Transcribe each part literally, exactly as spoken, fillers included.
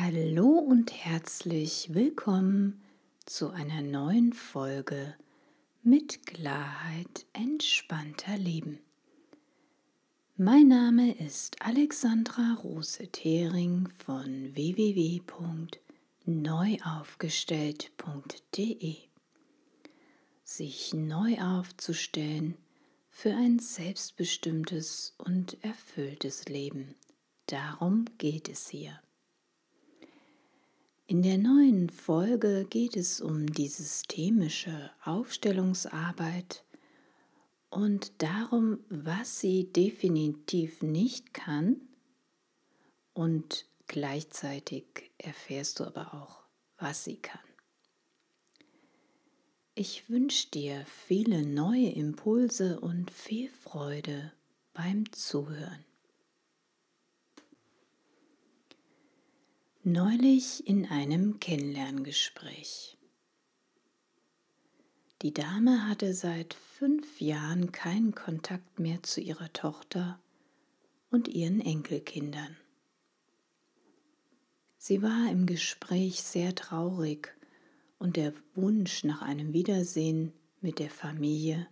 Hallo und herzlich willkommen zu einer neuen Folge mit Klarheit entspannter Leben. Mein Name ist Alexandra Rose-Thering von w w w punkt neuaufgestellt punkt de. Sich neu aufzustellen für ein selbstbestimmtes und erfülltes Leben. Darum geht es hier. In der neuen Folge geht es um die systemische Aufstellungsarbeit und darum, was sie definitiv nicht kann, und gleichzeitig erfährst du aber auch, was sie kann. Ich wünsche dir viele neue Impulse und viel Freude beim Zuhören. Neulich in einem Kennenlerngespräch. Die Dame hatte seit fünf Jahren keinen Kontakt mehr zu ihrer Tochter und ihren Enkelkindern. Sie war im Gespräch sehr traurig und der Wunsch nach einem Wiedersehen mit der Familie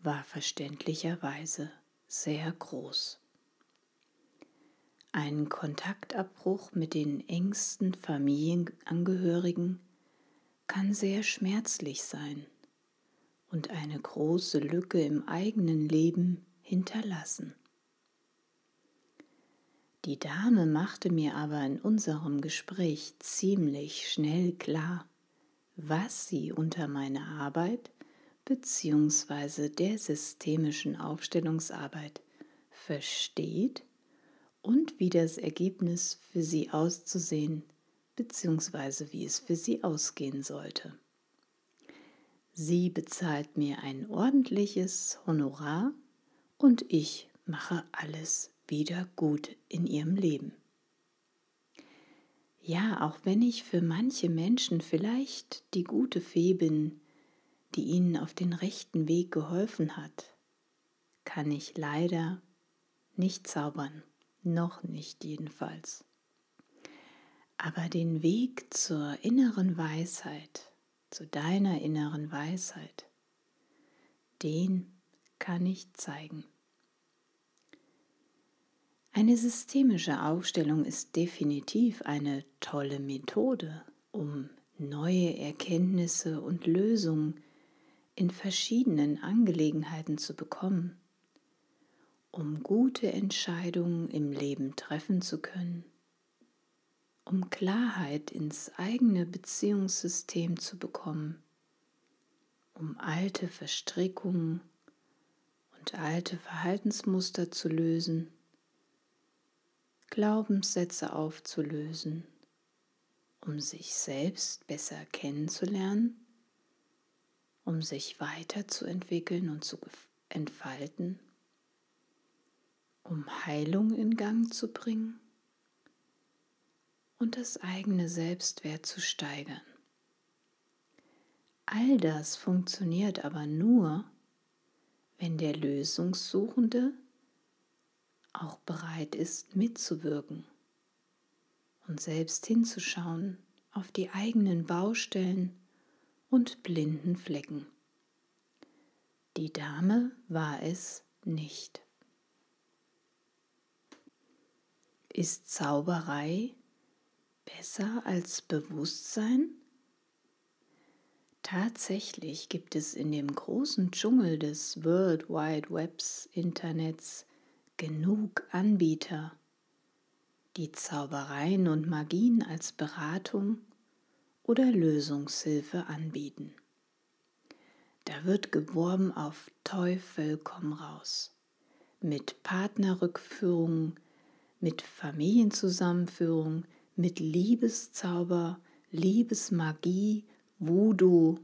war verständlicherweise sehr groß. Ein Kontaktabbruch mit den engsten Familienangehörigen kann sehr schmerzlich sein und eine große Lücke im eigenen Leben hinterlassen. Die Dame machte mir aber in unserem Gespräch ziemlich schnell klar, was sie unter meiner Arbeit bzw. der systemischen Aufstellungsarbeit versteht und wie das Ergebnis für sie auszusehen bzw. wie es für sie ausgehen sollte. Sie bezahlt mir ein ordentliches Honorar und ich mache alles wieder gut in ihrem Leben. Ja, auch wenn ich für manche Menschen vielleicht die gute Fee bin, die ihnen auf den rechten Weg geholfen hat, kann ich leider nicht zaubern. Noch nicht jedenfalls. Aber den Weg zur inneren Weisheit, zu deiner inneren Weisheit, den kann ich zeigen. Eine systemische Aufstellung ist definitiv eine tolle Methode, um neue Erkenntnisse und Lösungen in verschiedenen Angelegenheiten zu bekommen, um gute Entscheidungen im Leben treffen zu können, um Klarheit ins eigene Beziehungssystem zu bekommen, um alte Verstrickungen und alte Verhaltensmuster zu lösen, Glaubenssätze aufzulösen, um sich selbst besser kennenzulernen, um sich weiterzuentwickeln und zu entfalten, um Heilung in Gang zu bringen und das eigene Selbstwert zu steigern. All das funktioniert aber nur, wenn der Lösungssuchende auch bereit ist, mitzuwirken und selbst hinzuschauen auf die eigenen Baustellen und blinden Flecken. Die Dame war es nicht. Ist Zauberei besser als Bewusstsein? Tatsächlich gibt es in dem großen Dschungel des World Wide Webs Internets genug Anbieter, die Zaubereien und Magien als Beratung oder Lösungshilfe anbieten. Da wird geworben auf Teufel komm raus, mit Partnerrückführungen, mit Familienzusammenführung, mit Liebeszauber, Liebesmagie, Voodoo.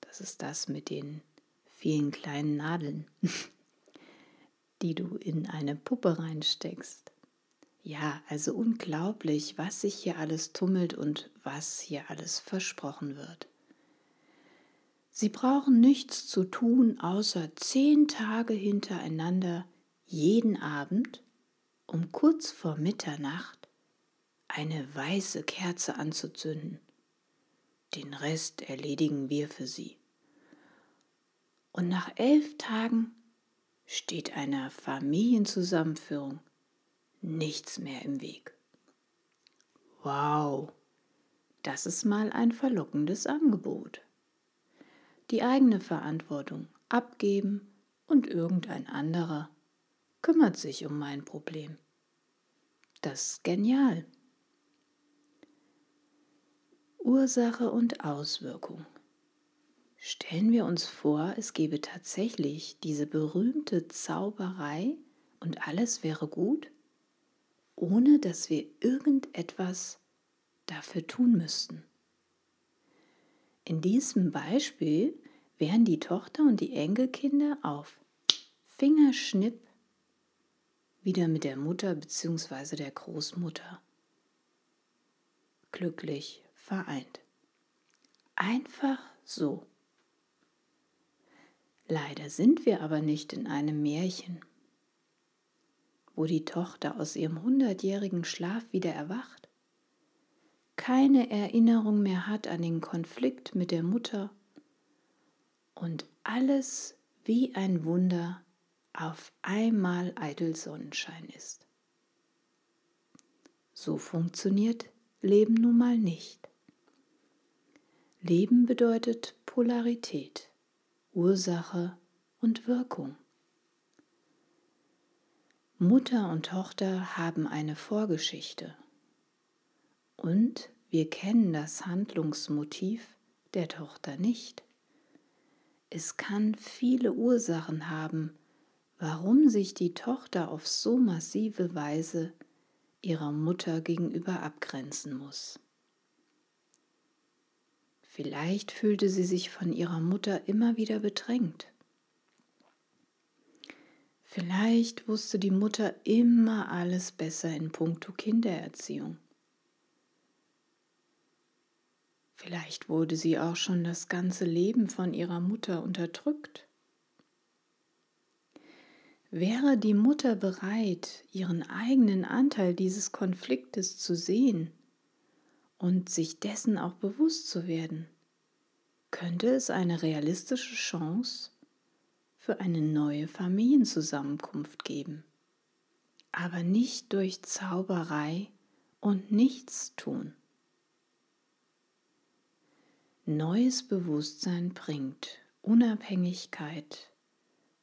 Das ist das mit den vielen kleinen Nadeln, die du in eine Puppe reinsteckst. Ja, also unglaublich, was sich hier alles tummelt und was hier alles versprochen wird. Sie brauchen nichts zu tun, außer zehn Tage hintereinander, jeden Abend, um kurz vor Mitternacht eine weiße Kerze anzuzünden. Den Rest erledigen wir für sie. Und nach elf Tagen steht einer Familienzusammenführung nichts mehr im Weg. Wow, das ist mal ein verlockendes Angebot. Die eigene Verantwortung abgeben und irgendein anderer kümmert sich um mein Problem. Das ist genial. Ursache und Auswirkung. Stellen wir uns vor, es gäbe tatsächlich diese berühmte Zauberei und alles wäre gut, ohne dass wir irgendetwas dafür tun müssten. In diesem Beispiel wären die Tochter und die Enkelkinder auf Fingerschnipp wieder mit der Mutter bzw. der Großmutter glücklich vereint. Einfach so. Leider sind wir aber nicht in einem Märchen, wo die Tochter aus ihrem hundertjährigen Schlaf wieder erwacht, keine Erinnerung mehr hat an den Konflikt mit der Mutter und alles wie ein Wunder auf einmal eitel Sonnenschein ist. So funktioniert Leben nun mal nicht. Leben bedeutet Polarität. Ursache und Wirkung. Mutter und Tochter haben eine Vorgeschichte und wir kennen das Handlungsmotiv der Tochter nicht. Es kann viele Ursachen haben, warum sich die Tochter auf so massive Weise ihrer Mutter gegenüber abgrenzen muss. Vielleicht fühlte sie sich von ihrer Mutter immer wieder bedrängt. Vielleicht wusste die Mutter immer alles besser in puncto Kindererziehung. Vielleicht wurde sie auch schon das ganze Leben von ihrer Mutter unterdrückt. Wäre die Mutter bereit, ihren eigenen Anteil dieses Konfliktes zu sehen, und sich dessen auch bewusst zu werden, könnte es eine realistische Chance für eine neue Familienzusammenkunft geben. Aber nicht durch Zauberei und Nichtstun. Neues Bewusstsein bringt Unabhängigkeit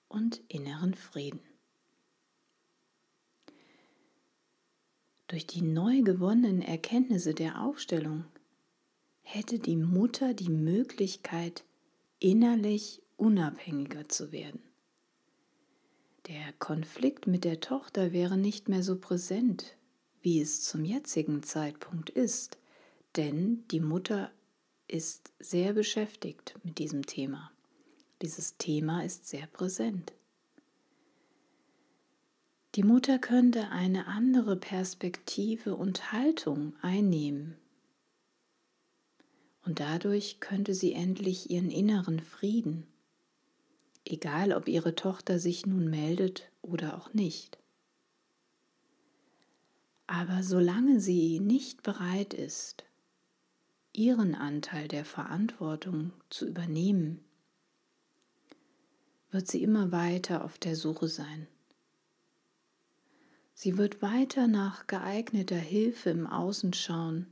und inneren Frieden. Durch die neu gewonnenen Erkenntnisse der Aufstellung hätte die Mutter die Möglichkeit, innerlich unabhängiger zu werden. Der Konflikt mit der Tochter wäre nicht mehr so präsent, wie es zum jetzigen Zeitpunkt ist, denn die Mutter ist sehr beschäftigt mit diesem Thema. Dieses Thema ist sehr präsent. Die Mutter könnte eine andere Perspektive und Haltung einnehmen. Und dadurch könnte sie endlich ihren inneren Frieden, egal ob ihre Tochter sich nun meldet oder auch nicht. Aber solange sie nicht bereit ist, ihren Anteil der Verantwortung zu übernehmen, wird sie immer weiter auf der Suche sein. Sie wird weiter nach geeigneter Hilfe im Außen schauen,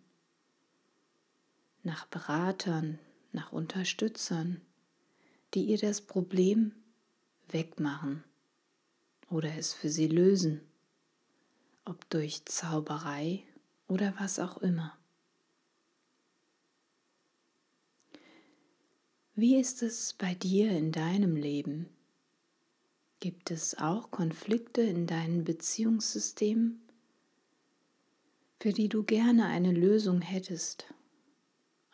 nach Beratern, nach Unterstützern, die ihr das Problem wegmachen oder es für sie lösen, ob durch Zauberei oder was auch immer. Wie ist es bei dir in deinem Leben? Gibt es auch Konflikte in deinen Beziehungssystemen, für die du gerne eine Lösung hättest,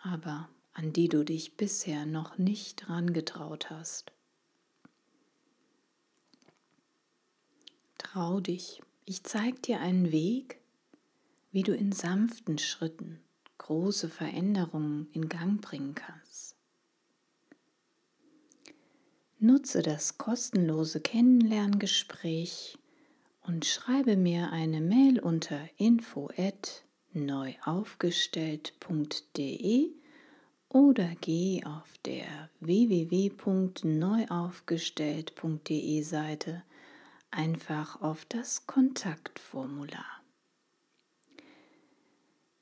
aber an die du dich bisher noch nicht rangetraut hast? Trau dich, ich zeige dir einen Weg, wie du in sanften Schritten große Veränderungen in Gang bringen kannst. Nutze das kostenlose Kennenlerngespräch und schreibe mir eine Mail unter info at neuaufgestellt punkt de oder geh auf der w w w punkt neuaufgestellt punkt de Seite einfach auf das Kontaktformular.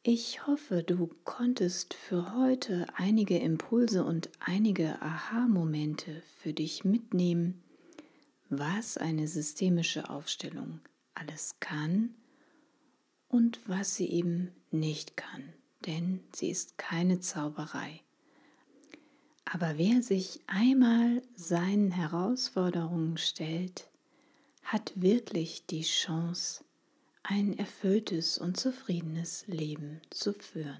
Ich hoffe, du konntest für heute einige Impulse und einige Aha-Momente für dich mitnehmen, was eine systemische Aufstellung alles kann und was sie eben nicht kann, denn sie ist keine Zauberei. Aber wer sich einmal seinen Herausforderungen stellt, hat wirklich die Chance, ein erfülltes und zufriedenes Leben zu führen.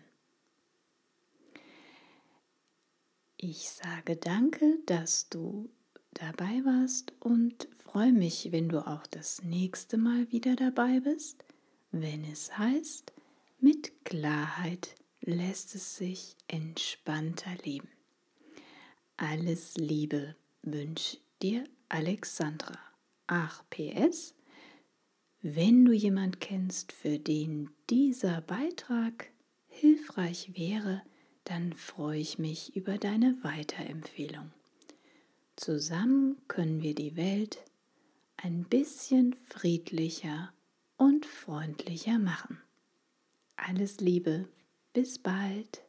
Ich sage danke, dass du dabei warst und freue mich, wenn du auch das nächste Mal wieder dabei bist, wenn es heißt, mit Klarheit lässt es sich entspannter leben. Alles Liebe wünscht dir Alexandra. Ach, P S, wenn du jemand kennst, für den dieser Beitrag hilfreich wäre, dann freue ich mich über deine Weiterempfehlung. Zusammen können wir die Welt ein bisschen friedlicher und freundlicher machen. Alles Liebe, bis bald.